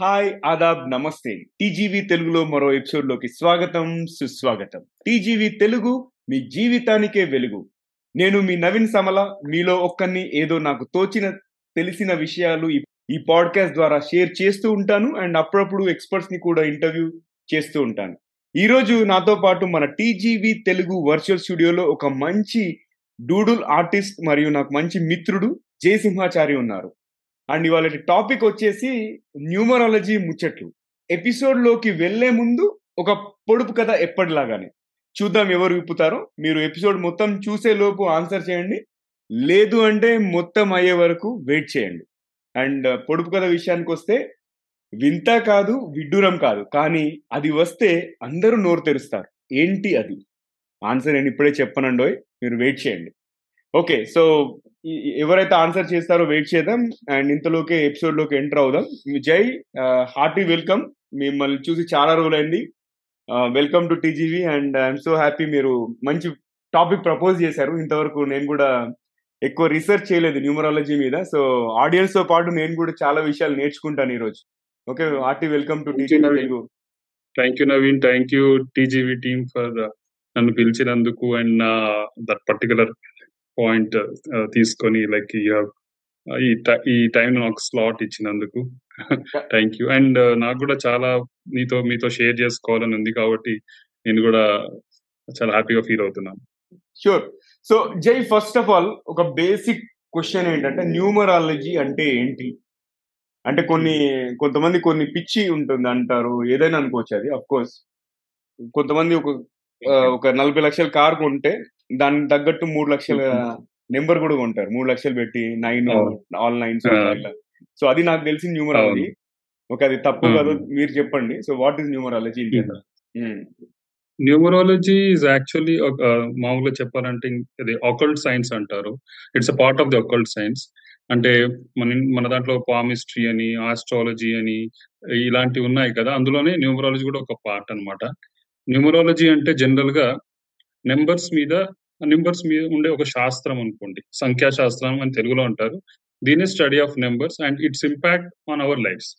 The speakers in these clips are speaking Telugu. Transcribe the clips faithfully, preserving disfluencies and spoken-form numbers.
హాయ్, ఆదాబ్, నమస్తే. టీజీవీ తెలుగులో మరో ఎపిసోడ్ లోకి స్వాగతం, సుస్వాగతం. టీజీవీ తెలుగు, మీ జీవితానికే వెలుగు. నేను మీ నవీన్ సమల. మీలో ఒక్కరిని ఏదో నాకు తోచిన తెలిసిన విషయాలు ఈ పాడ్కాస్ట్ ద్వారా షేర్ చేస్తూ ఉంటాను. అండ్ అప్పుడప్పుడు ఎక్స్పర్ట్స్ ని కూడా ఇంటర్వ్యూ చేస్తూ ఉంటాను. ఈ రోజు నాతో పాటు మన టీజీవీ తెలుగు వర్చువల్ స్టూడియోలో ఒక మంచి డూడుల్ ఆర్టిస్ట్ మరియు నాకు మంచి మిత్రుడు జయసింహాచారి ఉన్నారు. అండ్ ఇవాళ టాపిక్ వచ్చేసి న్యూమరాలజీ ముచ్చట్లు. ఎపిసోడ్ లోకి వెళ్లే ముందు ఒక పొడుపు కథ ఎప్పటిలాగానే చూద్దాం, ఎవరు విప్పుతారో. మీరు ఎపిసోడ్ మొత్తం చూసే లోపు ఆన్సర్ చేయండి, లేదు అంటే మొత్తం అయ్యే వరకు వెయిట్ చేయండి. అండ్ పొడుపు కథ విషయానికి వస్తే, వింత కాదు, విడ్డూరం కాదు, కానీ అది వస్తే అందరూ నోరు తెరుస్తారు. ఏంటి అది? ఆన్సర్ నేను ఇప్పుడే చెప్పనండోయ్, మీరు వెయిట్ చేయండి. ఓకే, సో ఎవరైతే ఆన్సర్ చేస్తారో వెయిట్ చేద్దాం. అండ్ ఇంతలోకే ఎపిసోడ్ లోకి ఎంటర్ అవుదాం. Jai, hearty welcome. మిమ్మల్ని చూసి చాలా రోజులైంది. Welcome to TGV. And I'm so happy, మీరు మంచి టాపిక్ ప్రపోజ్ చేశారు. ఇంతవరకు నేను కూడా ఎక్కువ రీసెర్చ్ చేయలేదు న్యూమరాలజీ మీద. సో ఆడియన్స్ తో పాటు నేను కూడా చాలా విషయాలు నేర్చుకుంటాను ఈరోజు. Okay hearty, welcome to TGV Telugu. Thank you Naveen, thank you TGV team for నన్ను పిలిచినందుకు. అండ్ దట్ పర్టికులర్ పాయింట్ తీసుకొని లైక్ ఈ టైం నాకు స్లాట్ ఇచ్చినందుకు థ్యాంక్ యూ. అండ్ నాకు కూడా చాలా నీతో మీతో షేర్ చేసుకోవాలని ఉంది, కాబట్టి నేను కూడా చాలా హ్యాపీగా ఫీల్ అవుతున్నాను. Sure. So Jai, first of all ఒక బేసిక్ క్వశ్చన్ ఏంటంటే, న్యూమరాలజీ అంటే ఏంటి? అంటే కొన్ని కొంతమంది కొన్ని పిచ్చి ఉంటుంది అంటారు, ఏదైనా అనుకోవచ్చు. అది అఫ్ కోర్స్ కొంతమంది ఒక ఒక నలభై లక్షల కారు కొంటే దానికి తగ్గట్టు మూడు లక్షల నెంబర్ కూడా కొంటారు, మూడు లక్షలు పెట్టి నైన్ ఆల్ నైన్స్. సో అది నాకు తెలిసి న్యూమరాలజీ. ఓకే, అది తప్పు కాదు, మీరు చెప్పండి. So what is numerology? Numerology is actually మామూలుగా చెప్పాలంటే అది అకల్ట్ సైన్స్ అంటారు. It's a part of the occult science. అంటే మన మన దాంట్లో పామిస్ట్రీ అని, ఆస్ట్రాలజీ అని ఇలాంటివి ఉన్నాయి కదా, అందులోనే న్యూమరాలజీ కూడా ఒక పార్ట్ అనమాట. న్యూమరాలజీ అంటే జనరల్ గా నెంబర్స్ మీద నెంబర్స్ మీద ఉండే ఒక శాస్త్రం అనుకోండి, సంఖ్యాశాస్త్రం అని తెలుగులో అంటారు. దీని study of numbers and its impact on our lifes.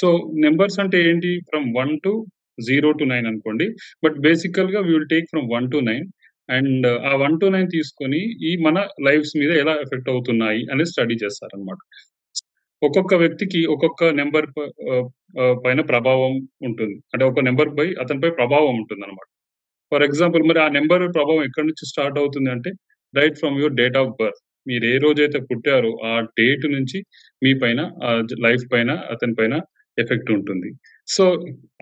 So numbers అంటే ఏంటి? From one to zero to nine అనుకోండి, బట్ బేసికల్ గా we will take from one to nine. And ఆ వన్ టు నైన్ తీసుకొని ఈ మన లైఫ్స్ మీద ఎలా ఎఫెక్ట్ అవుతున్నాయి అనేది స్టడీ చేస్తారనమాట. ఒక్కొక్క వ్యక్తికి ఒక్కొక్క నెంబర్ పైన ప్రభావం ఉంటుంది, అంటే ఒక నెంబర్ పై అతనిపై ప్రభావం ఉంటుంది అనమాట. ఫర్ ఎగ్జాంపుల్, మరి ఆ నెంబర్ ప్రభావం ఎక్కడి నుంచి స్టార్ట్ అవుతుంది అంటే right from your date of birth. మీరు ఏ రోజైతే పుట్టారో ఆ డేట్ నుంచి మీ పైన, లైఫ్ పైన, అతని పైన ఎఫెక్ట్ ఉంటుంది. సో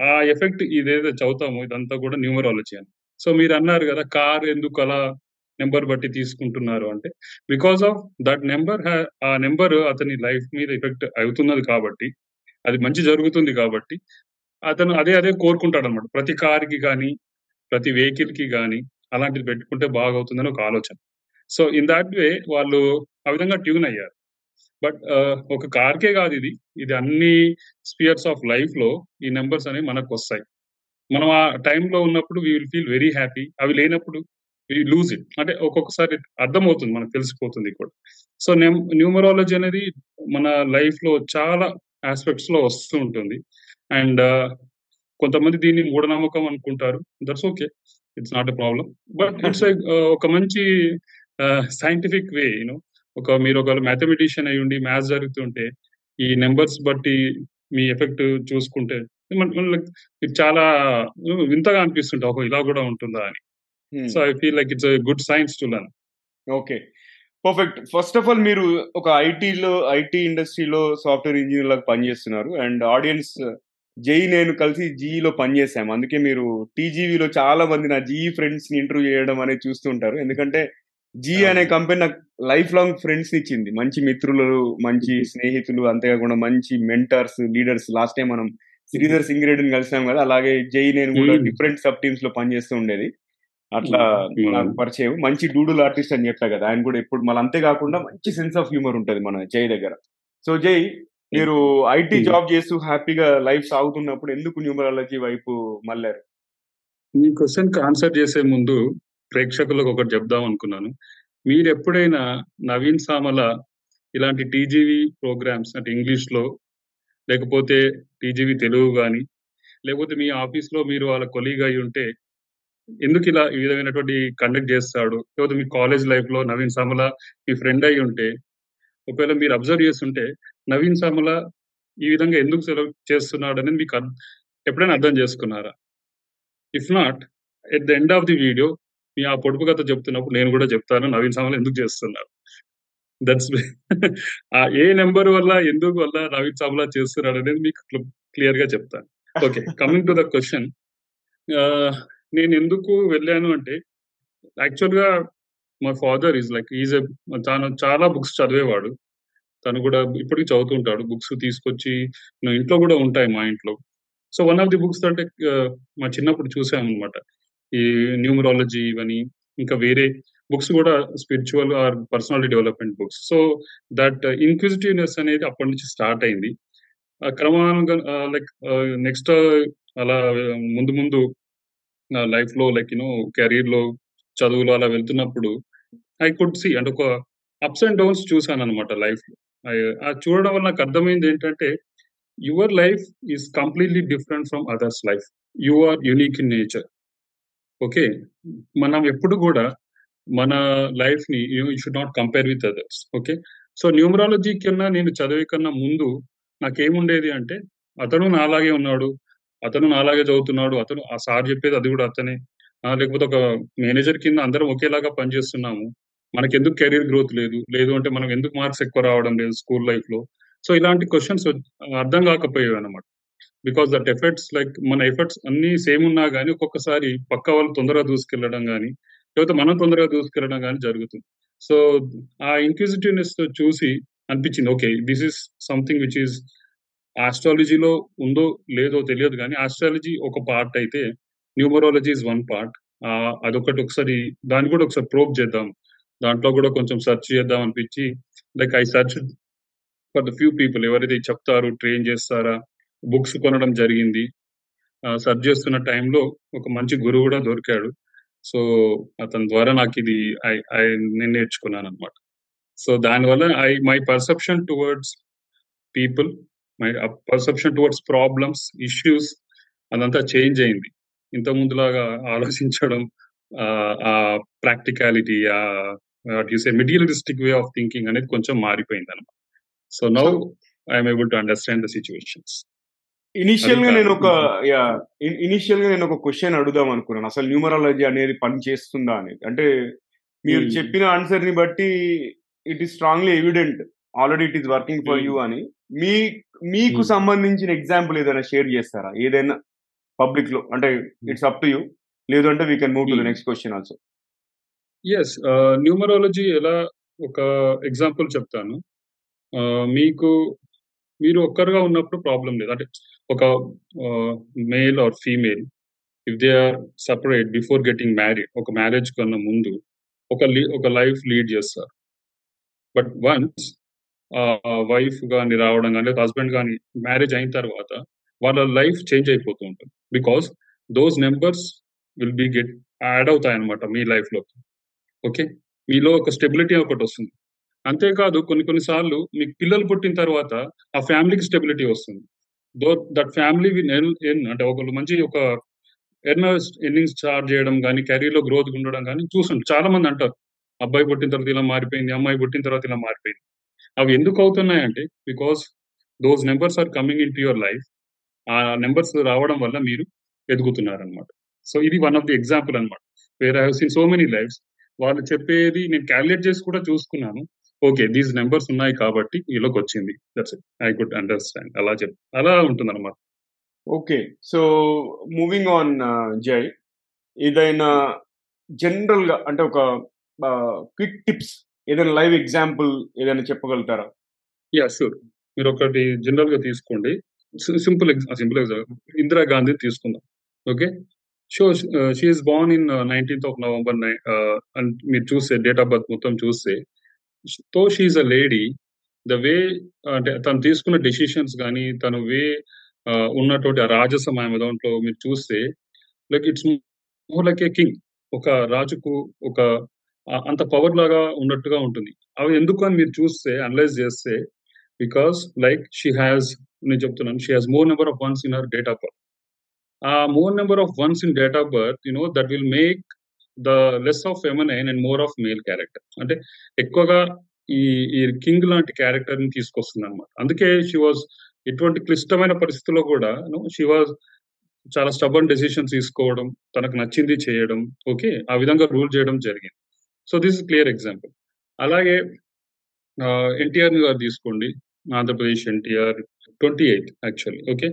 ఆ ఎఫెక్ట్ ఇదేదో చదువుతామో ఇదంతా కూడా న్యూమరాలజీ అని. సో మీరు అన్నారు కదా కార్ ఎందుకు అలా నెంబర్ బట్టి తీసుకుంటున్నారు అంటే, బికాస్ ఆఫ్ దట్ నెంబర్, ఆ నెంబర్ అతని లైఫ్ మీద ఎఫెక్ట్ అవుతున్నది కాబట్టి, అది మంచి జరుగుతుంది కాబట్టి అతను అదే అదే కోరుకుంటాడు అనమాట. ప్రతి కార్కి కానీ ప్రతి వెహికల్ కి కానీ అలాంటిది పెట్టుకుంటే బాగవుతుందని ఒక ఆలోచన. సో ఇన్ దాట్ వే వాళ్ళు ఆ విధంగా ట్యూన్ అయ్యారు. బట్ ఒక కార్కే కాదు ఇది, ఇది అన్ని స్పియర్స్ ఆఫ్ లైఫ్ లో ఈ నెంబర్స్ అనేవి మనకు వస్తాయి. మనం ఆ టైంలో ఉన్నప్పుడు we will feel very happy, అవి లేనప్పుడు వీ లూజ్ ఇట్. అంటే ఒక్కొక్కసారి అర్థమవుతుంది, మనకు తెలిసిపోతుంది కూడా. సో న్యూమరాలజీ అనేది మన లైఫ్ లో చాలా ఆస్పెక్ట్స్ లో వస్తూ ఉంటుంది. అండ్ కొంతమంది దీన్ని మూఢనమ్మకం అనుకుంటారు, that's okay, it's not a problem. But it's ఒక మంచి సైంటిఫిక్ వే, యూనో. ఒక మీరు ఒక మ్యాథమెటిషియన్ అయ్యి ఉండి మ్యాథ్స్ జరుగుతుంటే ఈ నెంబర్స్ బట్టి మీ ఎఫెక్ట్ చూసుకుంటే చాలా వింతగా అనిపిస్తుంటే, ఓహో ఇలా కూడా ఉంటుందా అని. So I feel like it's good science to learn. Okay perfect. First of all, మీరు ఒక ఐటీలో, ఐటీ ఇండస్ట్రీలో సాఫ్ట్వేర్ ఇంజనీర్ లాగా పనిచేస్తున్నారు. అండ్ ఆడియన్స్, జై నేను కలిసి జీఈలో పనిచేసాము, అందుకే మీరు టీజీవీలో చాలా మంది నా జీఈ ఫ్రెండ్స్ ని ఇంటర్వ్యూ చేయడం అనేది చూస్తుంటారు. ఎందుకంటే జీఈ అనే కంపెనీ నాకు లైఫ్ లాంగ్ ఫ్రెండ్స్ ఇచ్చింది, మంచి మిత్రులు, మంచి స్నేహితులు, అంతేకాకుండా మంచి మెంటర్స్, లీడర్స్. లాస్ట్ టైం మనం శ్రీధర్ సింగరేడ్ని కలిసాం కదా, అలాగే జై నేను కూడా డిఫరెంట్ సబ్ టీమ్స్ లో పనిచేస్తూ ఉండేది. అట్లా నాకు పరిచయం. మంచి డూడుల్ ఆర్టిస్ట్ అని చెప్పా కదా, ఆయన కూడా ఎప్పుడు మళ్ళీ, అంతేకాకుండా మంచి సెన్స్ ఆఫ్ హ్యూమర్ ఉంటుంది మన జై దగ్గర. సో జై, మీరు ఐటీ జాబ్ చేస్తూ హ్యాపీగా లైఫ్ సాగుతున్నప్పుడు ఎందుకు న్యూమరాలజీ వైపు మళ్ళారు? మీ క్వశ్చన్ కి ఆన్సర్ చేసే ముందు ప్రేక్షకులకు ఒకటి చెప్దాం అనుకున్నాను. మీరు ఎప్పుడైనా నవీన్ సామల ఇలాంటి టీజీవీ ప్రోగ్రామ్స్ అంటే ఇంగ్లీష్ లో లేకపోతే టీజీవీ తెలుగు కానీ, లేకపోతే మీ ఆఫీస్లో మీరు వాళ్ళ కొలీగ్ అయి ఉంటే ఎందుకు ఇలా ఈ విధమైనటువంటి కండక్ట్ చేస్తాడు, లేకపోతే మీ కాలేజ్ లైఫ్లో నవీన్ సామల మీ ఫ్రెండ్ అయి ఉంటే ఒకవేళ మీరు అబ్జర్వ్ చేస్తుంటే నవీన్ సామల ఈ విధంగా ఎందుకు సెలెక్ట్ చేస్తున్నాడు అనేది మీకు ఎప్పుడైనా అర్థం చేసుకున్నారా? If not, at the end of the video మీ ఆ పొడుపు కథ చెప్తున్నప్పుడు నేను కూడా చెప్తాను నవీన్ సామల ఎందుకు చేస్తున్నారు, దట్స్ ఆ ఏ నెంబర్ వల్ల ఎందుకు వల్ల నవీన్ సామల చేస్తున్నాడు అనేది మీకు క్లియర్ గా చెప్తాను. Okay, coming to the question, నేను ఎందుకు వెళ్ళాను అంటే యాక్చువల్గా my father is like is తాను చాలా బుక్స్ చదివేవాడు, తను కూడా ఇప్పటికీ చదువుతుంటాడు. బుక్స్ తీసుకొచ్చి ఇంట్లో కూడా ఉంటాయి మా ఇంట్లో. So one of the books అంటే మా చిన్నప్పుడు చూసాం అనమాట, ఈ న్యూమరాలజీ ఇవని ఇంకా వేరే బుక్స్ కూడా, spiritual or personality development books. So that inquisitiveness అనేది అప్పటి నుంచి స్టార్ట్ అయింది. క్రమంగా లైక్ నెక్స్ట్ అలా ముందు ముందు లైఫ్లో లైక్ యూనో కెరీర్లో చదువులో అలా వెళ్తున్నప్పుడు ఐ కుడ్ సీ అంటే ఒక అప్స్ అండ్ డౌన్స్ చూసాను అనమాట లైఫ్లో. ఆ చూడడం వల్ల నాకు అర్థమైంది ఏంటంటే your life is completely different from others life, you are unique in nature. Okay, మనం ఎప్పుడు కూడా మన లైఫ్ని you should not compare with others. Okay, so numerology కన్నా నేను చదివే కన్నా ముందు నాకేముండేది అంటే అతను నాలాగే ఉన్నాడు, అతను నాలాగే చదువుతున్నాడు, అతను ఆ సార్ చెప్పేది అది కూడా అతనే, లేకపోతే ఒక మేనేజర్ కింద అందరం ఒకేలాగా పనిచేస్తున్నాము, మనకెందుకు కెరీర్ గ్రోత్ లేదు, లేదు అంటే మనం ఎందుకు మార్క్స్ ఎక్కువ రావడం లేదు స్కూల్ లైఫ్లో. సో ఇలాంటి క్వశ్చన్స్ అర్థం కాకపోయాయి అనమాట. బికాస్ దట్ ఎఫర్ట్స్ లైక్ మన ఎఫర్ట్స్ అన్ని సేమ్ ఉన్నా కానీ ఒక్కొక్కసారి పక్క వాళ్ళు తొందరగా దూసుకెళ్ళడం కానీ, లేకపోతే మనం తొందరగా దూసుకెళ్ళడం కానీ జరుగుతుంది. సో ఆ ఇంక్విజిటివ్నెస్ చూసి అనిపించింది, okay this is something which is ఆస్ట్రాలజీలో ఉందో లేదో తెలియదు కానీ ఆస్ట్రాలజీ ఒక పార్ట్ అయితే న్యూమరాలజీ ఈజ్ వన్ పార్ట్, అదొకటి ఒకసారి దాన్ని కూడా ఒకసారి ప్రోబ్ చేద్దాం, దాంట్లో కూడా కొంచెం సెర్చ్ చేద్దాం అనిపించి like I search for the few people ఎవరైతే చెప్తారు ట్రైన్ చేస్తారా, బుక్స్ కొనడం జరిగింది. సెర్చ్ చేస్తున్న టైంలో ఒక మంచి గురువు కూడా దొరికాడు. సో అతని ద్వారా నాకు ఇది నేను నేర్చుకున్నాను అనమాట. సో దానివల్ల I my perception towards people, my perception towards problems, issues అదంతా చేంజ్ అయింది. ఇంతకుముందులాగా ఆలోచించడం, ఆ ప్రాక్టికాలిటీ, ఆ what you say materialistic way of thinking అనేది కొంచెం మారిపోయింది అనమాట. So now I'm able to understand the situations. Initial గా నేను ఒక ఇనిషియల్ గా నేను ఒక క్వశ్చన్ అడుగుదాం అనుకున్నాను, అసలు న్యూమరాలజీ అనేది పని చేస్తుందా అనేది. అంటే మీరు చెప్పిన ఆన్సర్ ని బట్టి it is strongly evident already it is working for you అని. మీ మీకు సంబంధించిన ఎగ్జాంపుల్ ఏదైనా షేర్ చేస్తారా ఏదైనా పబ్లిక్ లో? అంటే ఇట్స్ అప్ టు యూ, లేదంటే we can move to the next question also. Yes, numerology ఎలా ఒక ఎగ్జాంపుల్ చెప్తాను. మీకు మీరు ఒక్కరుగా ఉన్నప్పుడు ప్రాబ్లం లేదు, అంటే ఒక male or female if they are separate before getting married, ఒక మ్యారేజ్ కన్నా ముందు ఒక ఒక లైఫ్ లీడ్ చేస్తారు. బట్ వన్స్ వైఫ్ కానీ రావడం కానీ లేదా హస్బెండ్ కానీ మ్యారేజ్ అయిన తర్వాత వాళ్ళ లైఫ్ చేంజ్ అయిపోతూ ఉంటుంది. Because those numbers will be get add అవుతాయి అనమాట మీ లైఫ్లోకి. ఓకే, మీలో ఒక స్టెబిలిటీ ఒకటి వస్తుంది. అంతేకాదు కొన్ని కొన్నిసార్లు మీకు పిల్లలు పుట్టిన తర్వాత ఆ ఫ్యామిలీకి స్టెబిలిటీ వస్తుంది. దో దట్ ఫ్యామిలీ అంటే ఒకళ్ళు మంచి ఒక ఎర్నర్స్ ఎర్నింగ్స్ చార్జ్ చేయడం కానీ కెరీర్లో గ్రోత్ ఉండడం కానీ చూస్తుంటారు. చాలా మంది అంటారు అబ్బాయి పుట్టిన తర్వాత ఇలా మారిపోయింది, అమ్మాయి పుట్టిన తర్వాత ఇలా మారిపోయింది. అవి ఎందుకు అవుతున్నాయంటే because those numbers are coming in to your life. ఆ నెంబర్స్ రావడం వల్ల మీరు ఎదుగుతున్నారనమాట. సో ఇది వన్ ఆఫ్ ది ఎగ్జాంపుల్ అనమాట. Where I have seen so many lifes, వాళ్ళు చెప్పేది నేను క్యాలిక్యులేట్ చేసి కూడా చూసుకున్నాను. ఓకే, దీస్ నెంబర్స్ ఉన్నాయి కాబట్టి వీళ్ళకి వచ్చింది, that's it, I could understand. అలా చెప్ అలా ఉంటుంది అనమాట. ఓకే, సో మూవింగ్ ఆన్ జై, ఏదైనా జనరల్గా అంటే ఒక క్విక్ టిప్స్ ఏదైనా లైవ్ ఎగ్జాంపుల్ ఏదైనా చెప్పగలుగుతారా? Yeah sure. మీరు ఒకటి జనరల్గా తీసుకోండి, simple simple example Indira Gandhi తీసుకుందాం. Okay, so she is born in nineteenth of November nine and మీరు చూస్తే డేట్ ఆఫ్ బర్త్ మొత్తం చూస్తే తో she is a lady. The way అంటే తను తీసుకున్న డెసిషన్స్ కానీ తను వే ఉన్నటువంటి ఆ రాజసం ఆమె దాంట్లో మీరు చూస్తే like it's more like a king, ఒక రాజుకు ఒక అంత పవర్ లాగా ఉన్నట్టుగా ఉంటుంది. అవి ఎందుకు అని మీరు చూస్తే అనలైజ్ చేస్తే బికాస్ లైక్ షీ హ్యాస్, నేను చెప్తున్నాను, she has more number of ones in her date of birth. ఆ more number of ones in date of birth you know that will make the less of feminine and more of male character. అంటే ఎక్కువగా ఈ ఈ కింగ్ లాంటి క్యారెక్టర్ ని తీసుకొస్తుంది అనమాట. అందుకే షీ వాజ్ ఎటువంటి క్లిష్టమైన పరిస్థితుల్లో కూడా షీ వాజ్ చాలా స్టబర్న్ డెసిషన్స్ తీసుకోవడం, తనకు నచ్చింది చేయడం, ఓకే ఆ విధంగా రూల్ చేయడం జరిగింది. So this is clear example. అలాగే ఎన్టీఆర్ గారు తీసుకోండి, Andhra Pradesh NTR twenty eight actually, okay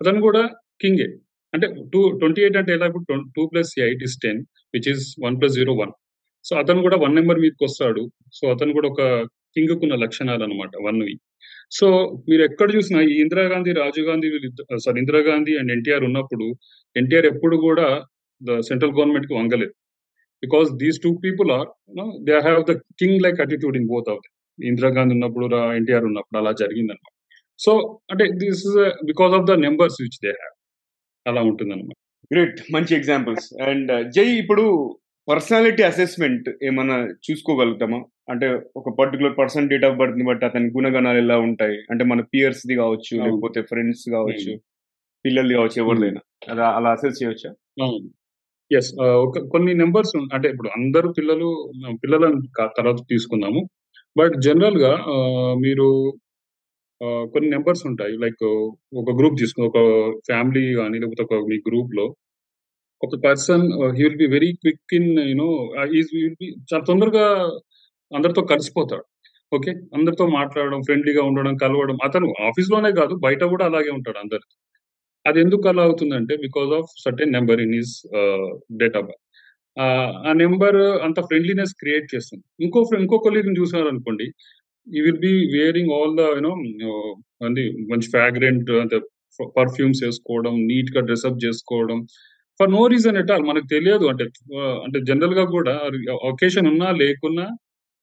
అతను కూడా కింగే. అంటే టూ ట్వంటీ ఎయిట్ అంటే ఎలా, ఇప్పుడు two plus eight is ten which is one plus zero one. So అతను కూడా వన్ నెంబర్ మీదకి వస్తాడు. సో అతను కూడా ఒక కింగ్కున్న లక్షణాలు అనమాట వన్వి. సో మీరు ఎక్కడ చూసినా ఈ ఇందిరాగాంధీ, రాజీవ్ గాంధీ వీళ్ళు సారీ ఇందిరాగాంధీ అండ్ ఎన్టీఆర్ ఉన్నప్పుడు ఎన్టీఆర్ ఎప్పుడు కూడా ద సెంట్రల్ గవర్నమెంట్ కి వంగలేదు. Because these two people are they have the king like attitude in both of them. Indira Gandhi ఉన్నప్పుడు, ఎన్టీఆర్ ఉన్నప్పుడు అలా జరిగిందనమాట. సో అంటే this is because of the numbers which they have, అలా ఉంటుందన్నమాట. గ్రేట్, మంచి ఎగ్జాంపుల్స్. అండ్ జై, ఇప్పుడు పర్సనాలిటీ అసెస్మెంట్ ఏమైనా చూసుకోగలుగుతామా? అంటే ఒక particular person date of birth ని బట్టి అతని గుణగణాలు ఎలా ఉంటాయి అంటే మన పియర్స్ ది కావచ్చు, లేకపోతే ఫ్రెండ్స్ కావచ్చు, పిల్లలు కావచ్చు, ఎవరిదైనా అలా అలా అసెస్ చేయవచ్చా? ఎస్, ఒక కొన్ని నెంబర్స్ అంటే ఇప్పుడు అందరు పిల్లలు పిల్లలను తర్వాత తీసుకుందాము. బట్ జనరల్ గా మీరు కొన్ని నెంబర్స్ ఉంటాయి. లైక్ ఒక గ్రూప్ తీసుకుని ఒక ఫ్యామిలీ కానీ లేకపోతే ఒక మీ గ్రూప్ లో ఒక person he will be very quick in you know is will be చాలా తొందరగా అందరితో కలిసిపోతాడు. ఓకే అందరితో మాట్లాడడం, ఫ్రెండ్లీగా ఉండడం, కలవడం. అతను ఆఫీస్లోనే కాదు బయట కూడా అలాగే ఉంటాడు అందరితో. అది ఎందుకు అలా అవుతుందంటే because of certain number in his date of birth. ఆ నెంబర్ అంత ఫ్రెండ్లీనెస్ క్రియేట్ చేస్తుంది. ఇంకో ఇంకో కొలీగ్ని చూసినారనుకోండి, ఈ will be wearing all the you know అది మంచి ఫ్రాగ్రెంట్ అంటే పర్ఫ్యూమ్స్ వేసుకోవడం, నీట్గా డ్రెస్అప్ చేసుకోవడం, for no reason at all, మనకు తెలియదు. అంటే అంటే జనరల్ గా కూడా ఒకేషన్ ఉన్నా లేకున్నా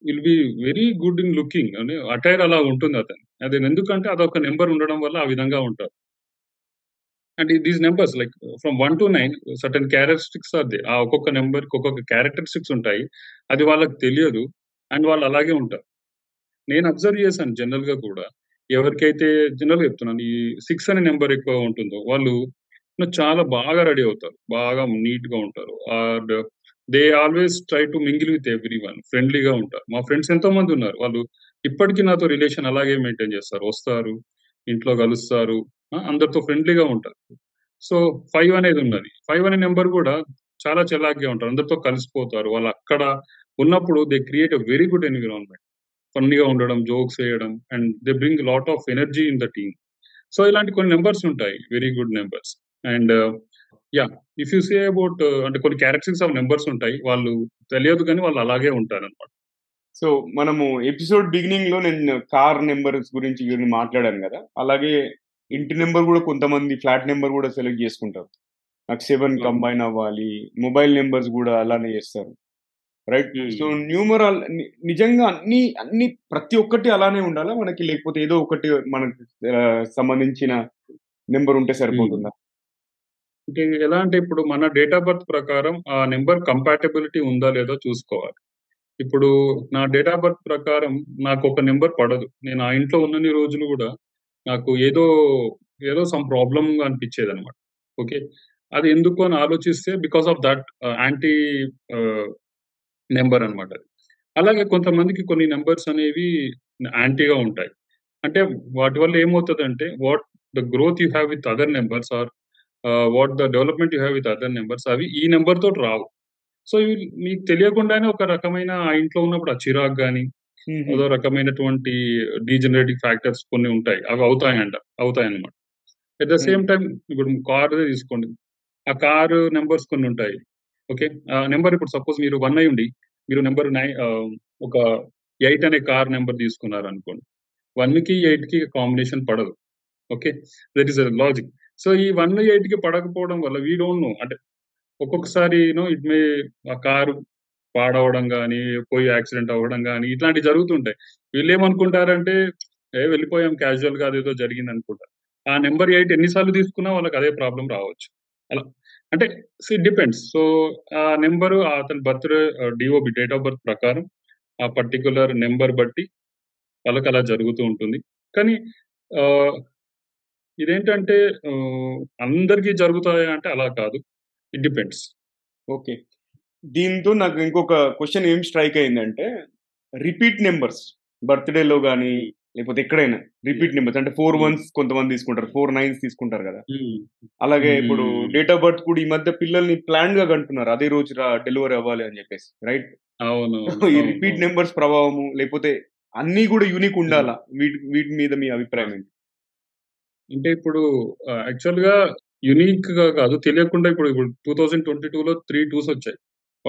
will be very good in looking అని అటైర్ అలా ఉంటుంది అతను. అదే ఎందుకంటే అదొక నెంబర్ ఉండడం వల్ల ఆ విధంగా ఉంటారు. And these numbers like from one to nine certain characteristics అదే ఆ ఒక్కొక్క నెంబర్కి ఒక్కొక్క క్యారెక్టరిస్టిక్స్ ఉంటాయి. అది వాళ్ళకి తెలియదు అండ్ వాళ్ళు అలాగే ఉంటారు. నేను అబ్జర్వ్ చేశాను జనరల్ గా కూడా, ఎవరికైతే జనరల్ చెప్తున్నాను ఈ సిక్స్ అనే నెంబర్ ఎక్కువ ఉంటుందో వాళ్ళు చాలా బాగా రెడీ అవుతారు, బాగా నీట్ గా ఉంటారు. And they always try to mingle with everyone, ఫ్రెండ్లీగా ఉంటారు. మా ఫ్రెండ్స్ ఎంతో మంది ఉన్నారు వాళ్ళు ఇప్పటికీ నాతో రిలేషన్ అలాగే మెయింటైన్ చేస్తారు, వస్తారు, ఇంట్లో కలుస్తారు, అందరితో ఫ్రెండ్లీగా ఉంటారు. సో ఫైవ్ అనేది ఉన్నది, ఫైవ్ అనే నెంబర్ కూడా చాలా చలాకీగా ఉంటారు, అందరితో కలిసిపోతారు. వాళ్ళు అక్కడ ఉన్నప్పుడు they create a very good environment, ఫన్నీగా ఉండడం, జోక్స్ వేయడం, and they bring lot of energy in the team. So ఇలాంటి కొన్ని నెంబర్స్ ఉంటాయి, very good numbers. And yeah if you say about అంటే కొన్ని క్యారెక్టరిస్టిక్స్ ఆఫ్ నెంబర్స్ ఉంటాయి, వాళ్ళు తెలియదు కానీ వాళ్ళు అలాగే ఉంటారు అనమాట. సో మనము ఎపిసోడ్ బిగినింగ్ లో నేను కార్ నెంబర్స్ గురించి మాట్లాడాను కదా, అలాగే ఇంటి నెంబర్ కూడా కొంతమంది ఫ్లాట్ నెంబర్ కూడా సెలెక్ట్ చేసుకుంటారు, నాకు సెవెన్ కంబైన్ అవ్వాలి, మొబైల్ నెంబర్స్ కూడా అలానే చేస్తారు, రైట్? సో న్యూమరాల్ నిజంగా అన్ని అన్ని ప్రతి ఒక్కటి అలానే ఉండాలా మనకి, లేకపోతే ఏదో ఒకటి మనకి సంబంధించిన నెంబర్ ఉంటే సరిపోతుందా? అంటే ఎలా అంటే ఇప్పుడు మన డేట్ ఆఫ్ బర్త్ ప్రకారం ఆ నెంబర్ కంపాటబిలిటీ ఉందా లేదో చూసుకోవాలి. ఇప్పుడు నా డేట్ ఆఫ్ బర్త్ ప్రకారం నాకు ఒక నెంబర్ పడదు. నేను ఆ ఇంట్లో ఉన్నన్ని రోజులు కూడా నాకు ఏదో ఏదో సమ్ ప్రాబ్లమ్ అనిపించేది అనమాట. ఓకే అది ఎందుకు అని ఆలోచిస్తే because of that anti number అనమాట. అలాగే కొంతమందికి కొన్ని నెంబర్స్ అనేవి యాంటీగా ఉంటాయి. అంటే వాటి వల్ల ఏమవుతుంది అంటే what the growth you have with other numbers or what the development you have with other numbers అవి ఈ నెంబర్ తోటి రావు. సో ఇవి మీకు తెలియకుండానే ఒక రకమైన ఆ ఇంట్లో ఉన్నప్పుడు ఆ చిరాకు కానీ ఏదో రకమైనటువంటి డీజనరేటివ్ ఫ్యాక్టర్స్ కొన్ని ఉంటాయి, అవి అవుతాయంట అవుతాయి అనమాట. అట్ ద సేమ్ టైం ఇప్పుడు కార్ తీసుకోండి, ఆ కారు నెంబర్స్ కొన్ని ఉంటాయి. ఓకే ఆ నెంబర్ ఇప్పుడు సపోజ్ మీరు వన్ అయ్యి ఉండి మీరు నెంబర్ నైన్ ఒక ఎయిట్ అనే కార్ నెంబర్ తీసుకున్నారు అనుకోండి, వన్ కి ఎయిట్ కి కాంబినేషన్ పడదు. Okay that is a logic. So ఈ వన్ ఎయిట్ కి పడకపోవడం వల్ల వీ డోంట్ నో, అంటే ఒక్కొక్కసారి యూనో ఇట్ మే ఆ కారు పాడవడం కానీ పోయి యాక్సిడెంట్ అవ్వడం కానీ ఇట్లాంటివి జరుగుతుంటాయి. వీళ్ళు ఏమనుకుంటారంటే ఏ వెళ్ళిపోయాం క్యాజువల్ గా అదేదో జరిగింది అనుకుంటారు. ఆ నెంబర్ ఎయిట్ ఎన్నిసార్లు తీసుకున్నా వాళ్ళకి అదే ప్రాబ్లం రావచ్చు. అలా అంటే సో ఇట్ డిపెండ్స్. సో ఆ నెంబరు అతని birth DOB date of birth ప్రకారం ఆ పర్టికులర్ నెంబర్ బట్టి వాళ్ళకి అలా జరుగుతూ ఉంటుంది. కానీ ఆ ఇదేంటంటే ఆ, అందరికీ జరుగుతాయా అంటే అలా కాదు, ఇట్ డిపెండ్స్. ఓకే, దీంతో నాకు ఇంకొక క్వశ్చన్ ఏం స్ట్రైక్ అయిందంటే, రిపీట్ నెంబర్స్ బర్త్డేలో కానీ లేకపోతే ఎక్కడైనా రిపీట్ నెంబర్స్ అంటే ఫోర్ వన్స్ కొంతమంది తీసుకుంటారు, ఫోర్ నైన్స్ తీసుకుంటారు కదా. అలాగే ఇప్పుడు డేట్ ఆఫ్ బర్త్ కూడా ఈ మధ్య పిల్లల్ని ప్లాన్ గా కంటున్నారు, అదే రోజు డెలివరీ అవ్వాలి అని చెప్పేసి, రైట్? అవును ఈ రిపీట్ నెంబర్స్ ప్రభావము లేకపోతే అన్ని కూడా యూనిక్ ఉండాలా, వీటి వీటి మీద మీ అభిప్రాయం ఏంటి? అంటే ఇప్పుడు యాక్చువల్ గా యునిక్ గా కాదు, తెలియకుండా ఇప్పుడు ఇప్పుడు టూ థౌజండ్ ట్వంటీ టూలో త్రీ టూస్ వచ్చాయి.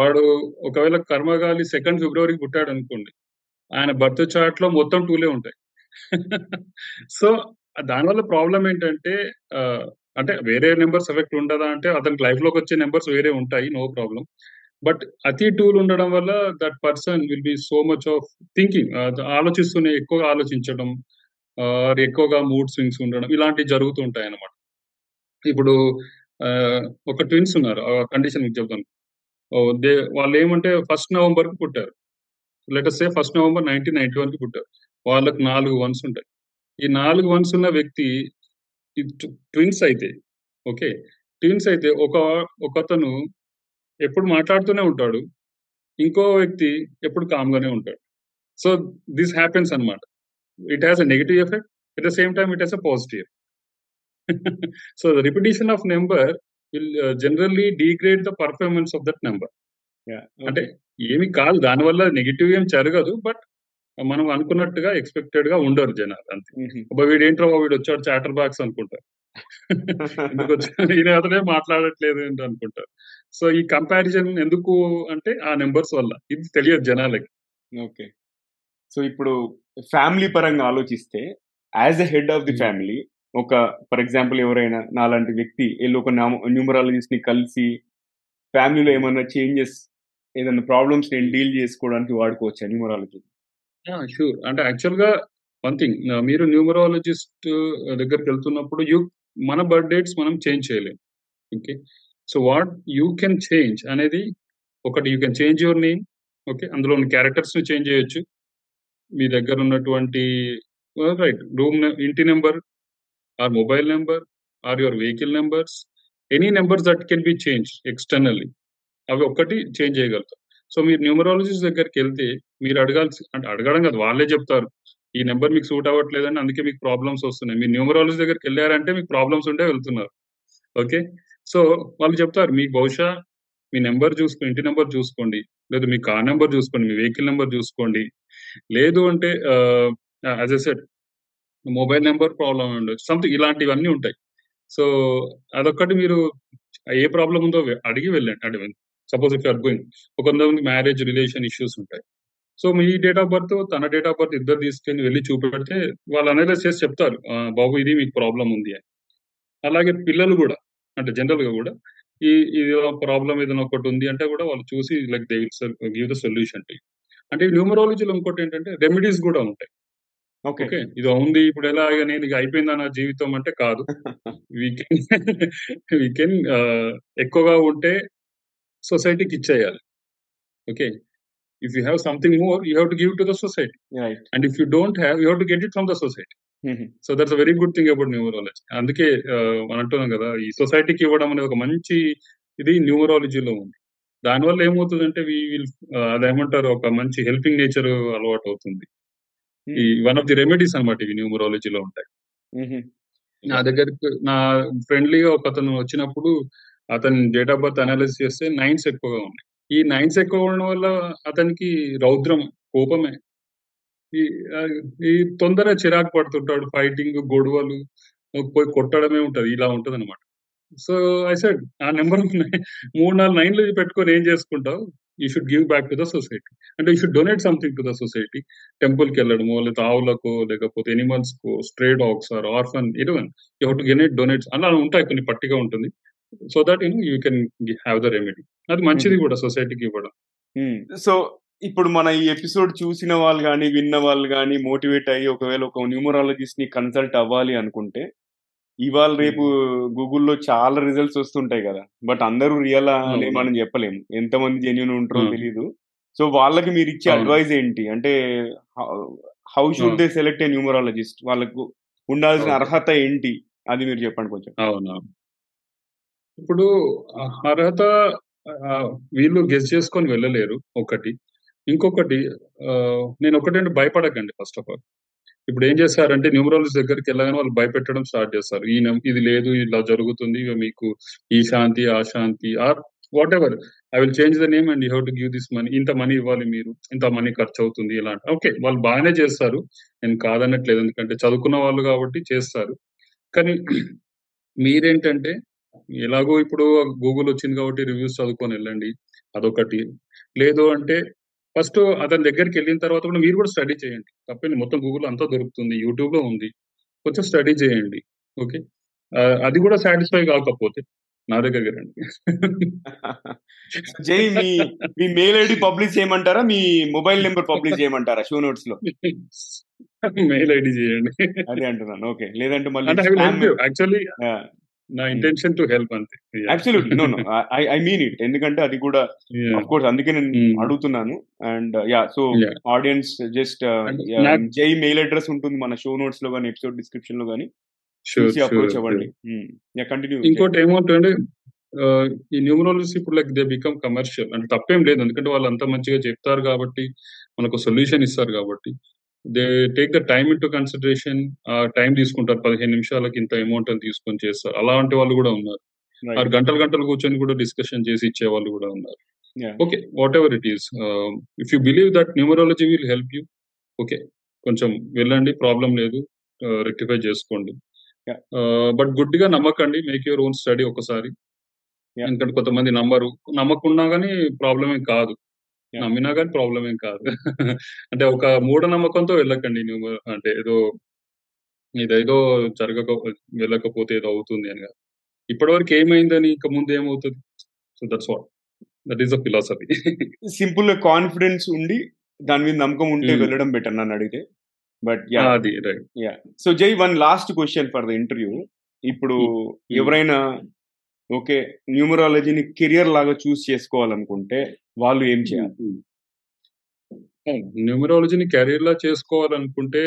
వాడు ఒకవేళ కర్మగాలి సెకండ్ ఫిబ్రవరికి పుట్టాడు అనుకోండి, ఆయన బర్త్ చార్ట్ లో మొత్తం టూలే ఉంటాయి. సో దానివల్ల ప్రాబ్లం ఏంటంటే ఆ, అంటే వేరే నెంబర్స్ ఎఫెక్ట్ ఉండదా అంటే అతనికి లైఫ్ లోకి వచ్చే నెంబర్స్ వేరే ఉంటాయి, నో ప్రాబ్లం. బట్ అతి టూల్ ఉండడం వల్ల that person will be so much of thinking, ఆలోచిస్తూనే ఎక్కువగా ఆలోచించడం, ఆ, ఎక్కువగా మూడ్ స్వింగ్స్ ఉండడం, ఇలాంటివి జరుగుతూ ఉంటాయి అన్నమాట. ఇప్పుడు ఆ, ఒక ట్విన్స్ ఉన్నారు, ఆ కండిషన్ మీకు చెప్తాను. ఓ, దే- వాళ్ళు ఏమంటే ఫస్ట్ నవంబర్కి పుట్టారు, letter say first November nineteen ninety one కి పుట్టారు. వాళ్ళకి నాలుగు వన్స్ ఉంటాయి. ఈ నాలుగు వన్స్ ఉన్న వ్యక్తి ట్విన్స్ అయితే, ఓకే ట్విన్స్ అయితే ఒక ఒకతను ఎప్పుడు మాట్లాడుతూనే ఉంటాడు, ఇంకో వ్యక్తి ఎప్పుడు calm గానే ఉంటాడు. సో దిస్ హ్యాపెన్స్ అన్నమాట. It has a negative effect, at the same time it has a positive. So the repetition of number will generally degrade the performance of that number. అంటే ఏమి కాదు, దానివల్ల నెగిటివ్ ఏం జరగదు, బట్ మనం అనుకున్నట్టుగా ఎక్స్పెక్టెడ్ గా ఉండరు జనాలు, అంతే. అబ్బా వీడు ఏంట్రా బాబు, వీడు వచ్చాడు చాటర్ బాక్స్ అనుకుంటారు, ఎందుకు వచ్చాడు ఈయన, అతనే మాట్లాడట్లేదు ఏంటి అనుకుంటారు. సో ఈ కంపారిజన్ ఎందుకు అంటే ఆ నెంబర్స్ వల్ల, ఇది తెలియదు జనాలకి. ఓకే, సో ఇప్పుడు ఫ్యామిలీ పరంగా ఆలోచిస్తే as the head of the Mm. Family, ఒక ఫర్ ఎగ్జాంపుల్ ఎవరైనా నాలాంటి వ్యక్తి వెళ్ళి ఒక న్యూమరాలజిస్ట్ ని కలిసి ఫ్యామిలీలో ఏమైనా చేంజెస్, ఏదైనా ప్రాబ్లమ్స్ నేను డీల్ చేసుకోవడానికి వాడుకోవచ్చు న్యూమరాలజీ. షూర్. అంటే యాక్చువల్ గా వన్ థింగ్, మీరు న్యూమరాలజిస్ట్ దగ్గరికి వెళ్తున్నప్పుడు యూ మన బర్త్ డేట్స్ మనం చేంజ్ చేయలేము. Okay, so what you can change అనేది ఒకటి, you can change your name. Okay, అందులో ఉన్న క్యారెక్టర్స్ ని చేంజ్ చేయొచ్చు, మీ దగ్గర ఉన్నటువంటి రైట్ రూమ్ ఇంటి number or mobile number or your vehicle numbers, any numbers that can be change externally, అవి ఒక్కటి చేంజ్ చేయగలుగుతారు. సో మీరు న్యూమరాలజిస్ట్ దగ్గరికి వెళ్తే మీరు అడగాల్సి, అంటే అడగడం కాదు, వాళ్ళే చెప్తారు ఈ నెంబర్ మీకు సూట్ అవ్వట్లేదని, అందుకే మీకు ప్రాబ్లమ్స్ వస్తున్నాయి. మీరు న్యూమరాలజిస్ట్ దగ్గరికి వెళ్ళారంటే మీకు ప్రాబ్లమ్స్ ఉంటే వెళ్తున్నారు. ఓకే, సో వాళ్ళు చెప్తారు మీకు బహుశా మీ నెంబర్ చూసుకో, ఇంటి నెంబర్ చూసుకోండి, లేదు మీ కార్ నెంబర్ చూసుకోండి, మీ వెహికల్ నెంబర్ చూసుకోండి, లేదు అంటే as a set mobile number problem ఉండొచ్చు, సంథింగ్ ఇలాంటివన్నీ ఉంటాయి. సో అదొక్కటి మీరు ఏ ప్రాబ్లం ఉందో వె- అడిగి వెళ్ళండి. అంటే సపోజ్ ఇఫ్ ఆర్ గోయింగ్, కొంతమంది మ్యారేజ్ రిలేషన్ ఇష్యూస్ ఉంటాయి. సో మీ డేట్ ఆఫ్ బర్త్ తన డేట్ ఆఫ్ బర్త్ ఇద్దరు తీసుకెళ్ళి వెళ్ళి చూపెడితే వాళ్ళు అనలైజ్ చేసి చెప్తారు, "ఆ, బాబు ఇది మీకు ప్రాబ్లం ఉంది" అని. అలాగే పిల్లలు కూడా, అంటే జనరల్ గా కూడా ఈ ఇది ప్రాబ్లం ఏదైనా ఒకటి ఉంది అంటే కూడా వాళ్ళు చూసి like they will give the solution. అంటే న్యూమరాలజీలో ఇంకోటి ఏంటంటే రెమెడీస్ కూడా ఉంటాయి. ఓకే ఓకే, ఇది ఉంది ఇప్పుడు ఎలాగ నేను ఇక అయిపోయిందా నా జీవితం అంటే కాదు. వీకెండ్ వీకెండ్ ఎక్కువగా ఉంటే సొసైటీకి ఇచ్చేయాలి. Okay, if you have something more you have to give to the society, right and if you don't have you have to get it from the society. So that's very good thing about numerology. అందుకే ఆ, మనం అంటున్నాం కదా ఈ సొసైటీకి ఇవ్వడం అనేది ఒక మంచి ఇది న్యూమరాలజీలో ఉంది. దానివల్ల ఏమవుతుందంటే వి విల్ అదేమంటారు ఒక మంచి హెల్పింగ్ నేచర్ అలవాటు అవుతుంది. ఈ వన్ ఆఫ్ ది రెమెడీస్ అనమాట ఇవి న్యూమరాలజీలో ఉంటాయి. నా దగ్గరికి నా ఫ్రెండ్లీగా ఒక అతను వచ్చినప్పుడు అతని డేట్ ఆఫ్ బర్త్ అనలైజ్ చేస్తే నైన్స్ ఎక్కువగా ఉన్నాయి. ఈ నైన్స్ ఎక్కువ ఉండడం వల్ల అతనికి రౌద్రం, కోపమే, ఈ ఆ, ఈ తొందర చిరాకు పడుతుంటాడు, ఫైటింగ్, గొడవలు, పోయి కొట్టడమే ఉంటది, ఇలా ఉంటది అనమాట. సో ఐ సెడ్ ఆ నెంబర్ మూడు నాలుగు నైన్లు పెట్టుకొని ఏం చేసుకుంటావు, you should give back to the society. అంటే you should donate something to the society, టెంపుల్కి వెళ్ళడమో, లేదా ఆవులకో, లేకపోతే ఎనిమల్స్ కో, స్ట్రే డాగ్స్ ఆర్ ఆర్ఫన్, ఇరవన్ యూ హెవ్ టు గెనేట్ డొనేట్ అలా ఉంటాయి, కొన్ని పట్టిగా ఉంటుంది. So that you know you can have the remedy. అది మంచిది కూడా సొసైటీకి ఇవ్వడం. సో ఇప్పుడు మన ఈ ఎపిసోడ్ చూసిన వాళ్ళు కానీ విన్న వాళ్ళు కానీ మోటివేట్ అయ్యి ఒకవేళ ఒక న్యూమరాలజిస్ట్ ని కన్సల్ట్ అవ్వాలి అనుకుంటే, ఇవాళ రేపు ఉమ్. గూగుల్లో చాలా రిజల్ట్స్ వస్తుంటాయి కదా, బట్ అందరూ రియల్ అని అవును మనం చెప్పలేము, ఎంతమంది జెన్యున్ ఉంటారో ఆ, తెలియదు. సో వాళ్ళకి మీరు ఇచ్చే అవును అడ్వైజ్ ఏంటి అంటే how should they select a numerologist, వాళ్ళకు ఉండాల్సిన అర్హత ఏంటి, అది మీరు చెప్పండి కొంచెం. అవునా, ఇప్పుడు అర్హత వీళ్ళు గెస్ చేసుకొని వెళ్ళలేరు ఒకటి. ఇంకొకటి నేను ఒకటంటే భయపడకండి ఫస్ట్ ఆఫ్ ఆల్. ఇప్పుడు ఏం చేస్తారంటే న్యూమరాలజిస్ట్ దగ్గరికి వెళ్ళగానే వాళ్ళు భయపెట్టడం స్టార్ట్ చేస్తారు, ఈయన ఇది లేదు ఇలా జరుగుతుంది మీకు ఈ శాంతి ఆ శాంతి or whatever, I will change the name and you have to give this money, ఇంత మనీ ఇవ్వాలి మీరు, ఇంత మనీ ఖర్చు అవుతుంది ఇలాంటి. ఓకే వాళ్ళు బాగానే చేస్తారు, నేను కాదనట్లేదు, ఎందుకంటే చదువుకున్న వాళ్ళు కాబట్టి చేస్తారు. కానీ మీరేంటంటే ఎలాగో ఇప్పుడు గూగుల్ వచ్చింది కాబట్టి రివ్యూస్ చదువుకొని వెళ్ళండి, అదొకటి. లేదు అంటే ఫస్ట్ అతని దగ్గరికి వెళ్ళిన తర్వాత కూడా మీరు కూడా స్టడీ చేయండి, తప్పని మొత్తం గూగుల్ అంతా దొరుకుతుంది, యూట్యూబ్లో ఉంది, కొంచెం స్టడీ చేయండి. ఓకే అది కూడా సాటిస్ఫై కాకపోతే నా దగ్గర జై మీ మెయిల్ ఐడి పబ్లిష్ చేయమంటారా, మీ మొబైల్ నెంబర్ పబ్లిష్ చేయమంటారా షో నోట్స్ లో? మెయిల్ ఐడి చేయండి అదే అంటున్నాను. ఓకే లేదంటే మళ్ళీ నా ఇంటెన్షన్ టు హెల్ప్ అంతే. Absolutely no no I I mean it, ఎందుకంటే అది కూడా ఆఫ్ కోర్స్ అందుకే నేను అడుగుతున్నాను. And yeah so audience just జై మెయిల్ అడ్రస్ ఉంటుంది మన షో నోట్స్ లో గానీ ఎపిసోడ్ డిస్క్రిప్షన్ లో గానీ. ఇంకోటి ఏమంటే ఈ న్యూమరాలజీ ఇప్పుడు లైక్ దే బికమ్ కమర్షియల్, అంటే తప్పేం లేదు ఎందుకంటే వాళ్ళు అంత మంచిగా చెప్తారు కాబట్టి మనకు సొల్యూషన్ ఇస్తారు కాబట్టి they take the time in to consideration, time తీసుకుంటారు, పదిహేను నిమిషాలకి ఇంత అమౌంట్ అని తీసుకొని చేస్తారు. అలాంటి వాళ్ళు కూడా ఉన్నారు, ఆరు గంటలు గంటలు కూర్చొని కూడా డిస్కషన్ చేసి ఇచ్చే వాళ్ళు కూడా ఉన్నారు. Okay whatever it is, if you believe that numerology will help you, okay కొంచెం వెళ్ళండి, ప్రాబ్లం లేదు, రెక్టిఫై చేసుకోండి. బట్ గుడ్ గా నమ్మకండి, మేక్ యువర్ ఓన్ స్టడీ ఒకసారి. ఎందుకంటే కొంతమంది నమ్మరు, నమ్మకున్నా గానీ ప్రాబ్లం ఏం కాదు, నమ్మినా కానీ ప్రాబ్లం ఏం కాదు. అంటే ఒక మూఢనమ్మకంతో వెళ్ళకండి న్యూమర్ అంటే ఏదో ఇదేదో జరగక వెళ్ళకపోతే ఏదో అవుతుంది అని కాదు. ఇప్పటి వరకు ఏమైందని ఇక ముందు ఏమవుతుంది, so that's what, that is the philosophy. Simple confidence ఉండి దాని మీద నమ్మకం ఉంటే వెళ్ళడం బెటర్ నన్ను అడిగితే. బట్ యా అది రైట్. యా సో జై one last question for the interview. ఇప్పుడు ఎవరైనా ఓకే న్యూమరాలజీని కెరియర్ లాగా చూస్ చేసుకోవాలనుకుంటే వాళ్ళు ఏం చేయాలి? న్యూమరాలజీని కెరియర్ లా చేసుకోవాలనుకుంటే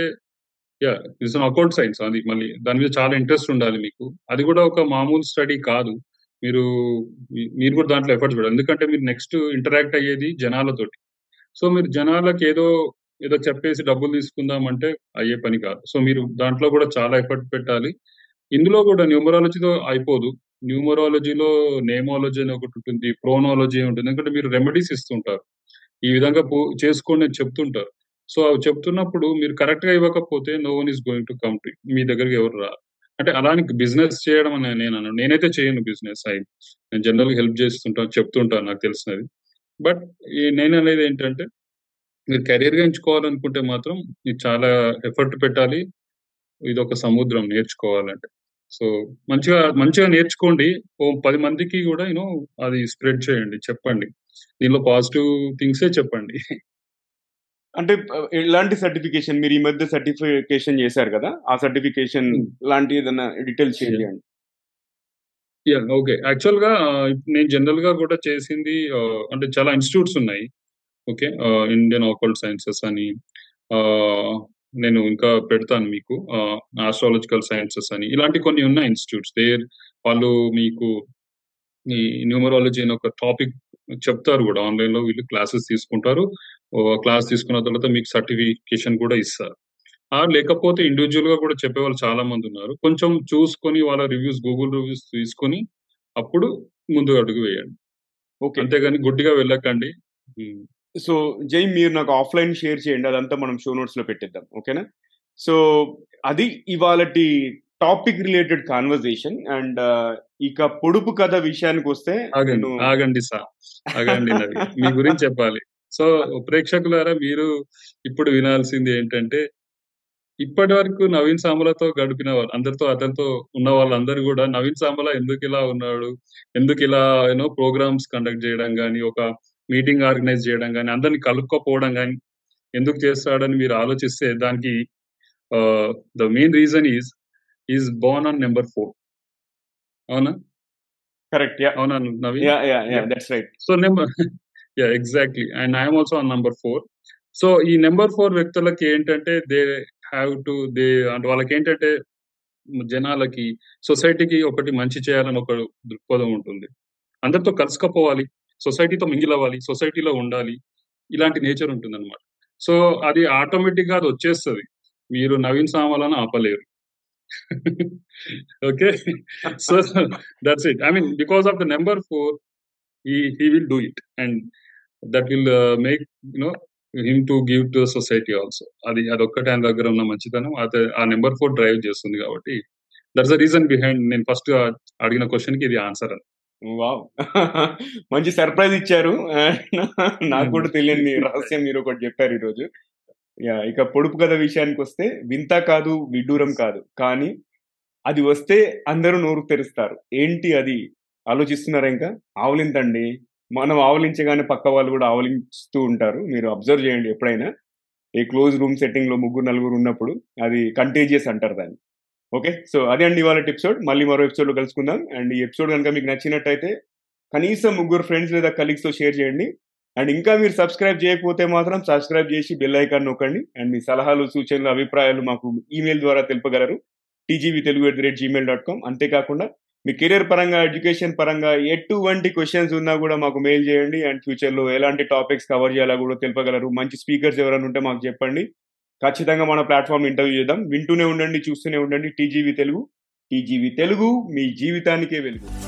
yeah it's an account science, అది మళ్ళీ దాని మీద చాలా ఇంట్రెస్ట్ ఉండాలి మీకు. అది కూడా ఒక మామూలు స్టడీ కాదు, మీరు మీరు కూడా దాంట్లో ఎఫర్ట్స్ పెట్టాలి, ఎందుకంటే మీరు నెక్స్ట్ ఇంటరాక్ట్ అయ్యేది జనాలతోటి. సో మీరు జనాలకు ఏదో ఏదో చెప్పేసి డబ్బులు తీసుకుందామంటే అయ్యే పని కాదు. సో మీరు దాంట్లో కూడా చాలా ఎఫర్ట్ పెట్టాలి. ఇందులో కూడా న్యూమరాలజీతో అయిపోదు, న్యూమరాలజీలో నేమాలజీ అని ఒకటి ఉంటుంది, ప్రోనాలజీ ఉంటుంది, ఎందుకంటే మీరు రెమెడీస్ ఇస్తుంటారు, ఈ విధంగా పో చేసుకోండి అని చెప్తుంటారు. సో అవి చెప్తున్నప్పుడు మీరు కరెక్ట్గా ఇవ్వకపోతే no one is going to come to, మీ దగ్గరికి ఎవరు రా అంటే. అలానికి బిజినెస్ చేయడం అని నేను అన్నాను, నేనైతే చేయను బిజినెస్, అయి నేను జనరల్గా హెల్ప్ చేస్తుంటాను, చెప్తుంటాను నాకు తెలిసినది. బట్ నేను అనేది ఏంటంటే మీరు కెరీర్గా ఎంచుకోవాలనుకుంటే మాత్రం మీరు చాలా ఎఫర్ట్ పెట్టాలి, ఇది ఒక సముద్రం నేర్చుకోవాలంటే. సో మంచిగా మంచిగా నేర్చుకోండి, ఓ పది మందికి కూడా యూనో అది స్ప్రెడ్ చేయండి, చెప్పండి, దీనిలో పాజిటివ్ థింగ్సే చెప్పండి. అంటే ఎలాంటి సర్టిఫికేషన్ మీరు ఈ మధ్య సర్టిఫికేషన్ చేశారు కదా, ఆ సర్టిఫికేషన్ లాంటి ఏదైనా డీటెయిల్స్ షేర్ చేయండి. యా ఓకే యాక్చువల్గా నేను జనరల్గా కూడా చేసింది అంటే చాలా ఇన్స్టిట్యూట్స్ ఉన్నాయి. ఓకే ఇండియన్ ఆకల్ట్ సైన్సెస్ అని, నేను ఇంకా పెడతాను మీకు, ఆస్ట్రాలజికల్ సైన్సెస్ అని, ఇలాంటి కొన్ని ఉన్నాయి ఇన్స్టిట్యూట్స్. దేర్ వాళ్ళు మీకు ఈ న్యూమరాలజీ అనే ఒక టాపిక్ చెప్తారు కూడా, ఆన్లైన్లో వీళ్ళు క్లాసెస్ తీసుకుంటారు, క్లాస్ తీసుకున్న తర్వాత మీకు సర్టిఫికేషన్ కూడా ఇస్తారు. లేకపోతే ఇండివిజువల్గా కూడా చెప్పేవాళ్ళు చాలా మంది ఉన్నారు, కొంచెం చూసుకొని వాళ్ళ రివ్యూస్ గూగుల్ రివ్యూస్ తీసుకొని అప్పుడు ముందు అడుగు వేయండి. ఓకే అంతేగాని గుడ్డిగా వెళ్ళకండి. సో జై మీరు నాకు ఆఫ్లైన్ షేర్ చేయండి, అదంతా మనం షో నోట్స్లో పెట్టిద్దాం, ఓకేనా? సో అది ఇవాళ టాపిక్ రిలేటెడ్ కాన్వర్జేషన్. అండ్ ఇక పొడుపు కథ విషయానికి వస్తే ఆగండి సార్, ఆగండి మీ గురించి చెప్పాలి. సో ప్రేక్షకులారా మీరు ఇప్పుడు వినాల్సింది ఏంటంటే ఇప్పటి వరకు నవీన్ సాంబలతో గడిపిన వాళ్ళు అందరితో అతనితో ఉన్న వాళ్ళందరూ కూడా నవీన్ సాంబల ఎందుకు ఇలా ఉన్నాడు, ఎందుకు ఇలా యూనో ప్రోగ్రామ్స్ కండక్ట్ చేయడం కానీ ఒక మీటింగ్ ఆర్గనైజ్ చేయడం కానీ అందరినీ కలుపుకోపోవడం కానీ ఎందుకు చేస్తాడని మీరు ఆలోచిస్తే దానికి the main reason is is born on number four. అవునా? కరెక్ట్. యా అవునా Naveen? Yeah yeah yeah that's right. So number yeah exactly and I'm also on number four. So ఈ నెంబర్ ఫోర్ వ్యక్తులకి ఏంటంటే దే హ్యావ్ టు దే అంటే వాళ్ళకి ఏంటంటే జనాలకి సొసైటీకి ఒకటి మంచి చేయాలని ఒక దృక్పథం ఉంటుంది. అందరితో కలుసుకపోవాలి, సొసైటీతో మింగిలవ్వాలి, సొసైటీలో ఉండాలి, ఇలాంటి నేచర్ ఉంటుంది అనమాట. సో అది ఆటోమేటిక్ గా అది వచ్చేస్తుంది, మీరు నవీన్ సామాలను ఆపలేరు. Okay, so that's it. I mean because of the number four he he will do it, and that will uh, make you know him to give to the society also. adi adokkate and daggar unna manchidanam aa number four drive chestundi kabatti that's the reason behind nen first adigina question ki idi answer anu. wow, manchi surprise icharu, naaku kuda teliyandi rahasya meeru okati chepparu ee roju. ya ika podupu kada vishayaniki vaste vinta kaadu vidduram kaadu, kaani adi vaste andaru nooru terustaru. enti adi ఆలోచిస్తున్నారా? ఇంకా ఆవలింతండి, మనం ఆవలించగానే పక్క వాళ్ళు కూడా ఆవలిస్తూ ఉంటారు. మీరు అబ్జర్వ్ చేయండి, ఎప్పుడైనా ఏ క్లోజ్ రూమ్ సెట్టింగ్లో ముగ్గురు నలుగురు ఉన్నప్పుడు అది కంటేజియస్ అంటారు దాన్ని. ఓకే, సో అదే అండి ఇవాళ ఎపిసోడ్. మళ్ళీ మరో ఎపిసోడ్లో కలుసుకుందాం. అండ్ ఈ ఎపిసోడ్ కనుక మీకు నచ్చినట్టయితే కనీసం ముగ్గురు ఫ్రెండ్స్ లేదా కలీగ్స్తో షేర్ చేయండి. అండ్ ఇంకా మీరు సబ్స్క్రైబ్ చేయకపోతే మాత్రం సబ్స్క్రైబ్ చేసి బెల్ ఐకాన్ నొక్కండి. అండ్ మీ సలహాలు, సూచనలు, అభిప్రాయాలు మాకు ఈమెయిల్ ద్వారా తెలుపగలరు, TGV Telugu at the rate Gmail dot com. అంతేకాకుండా మీ కెరీర్ పరంగా, ఎడ్యుకేషన్ పరంగా ఎటువంటి క్వశ్చన్స్ ఉన్నా కూడా మాకు మెయిల్ చేయండి. అండ్ ఫ్యూచర్లో ఎలాంటి టాపిక్స్ కవర్ చేయాలో కూడా తెలుపగలరు. మంచి స్పీకర్స్ ఎవరైనా ఉంటే మాకు చెప్పండి, ఖచ్చితంగా మన ప్లాట్ఫామ్ ఇంటర్వ్యూ చేద్దాం. వింటూనే ఉండండి, చూస్తూనే ఉండండి. టీజీవీ తెలుగు, టీజీవీ తెలుగు మీ జీవితానికే వెలుగు.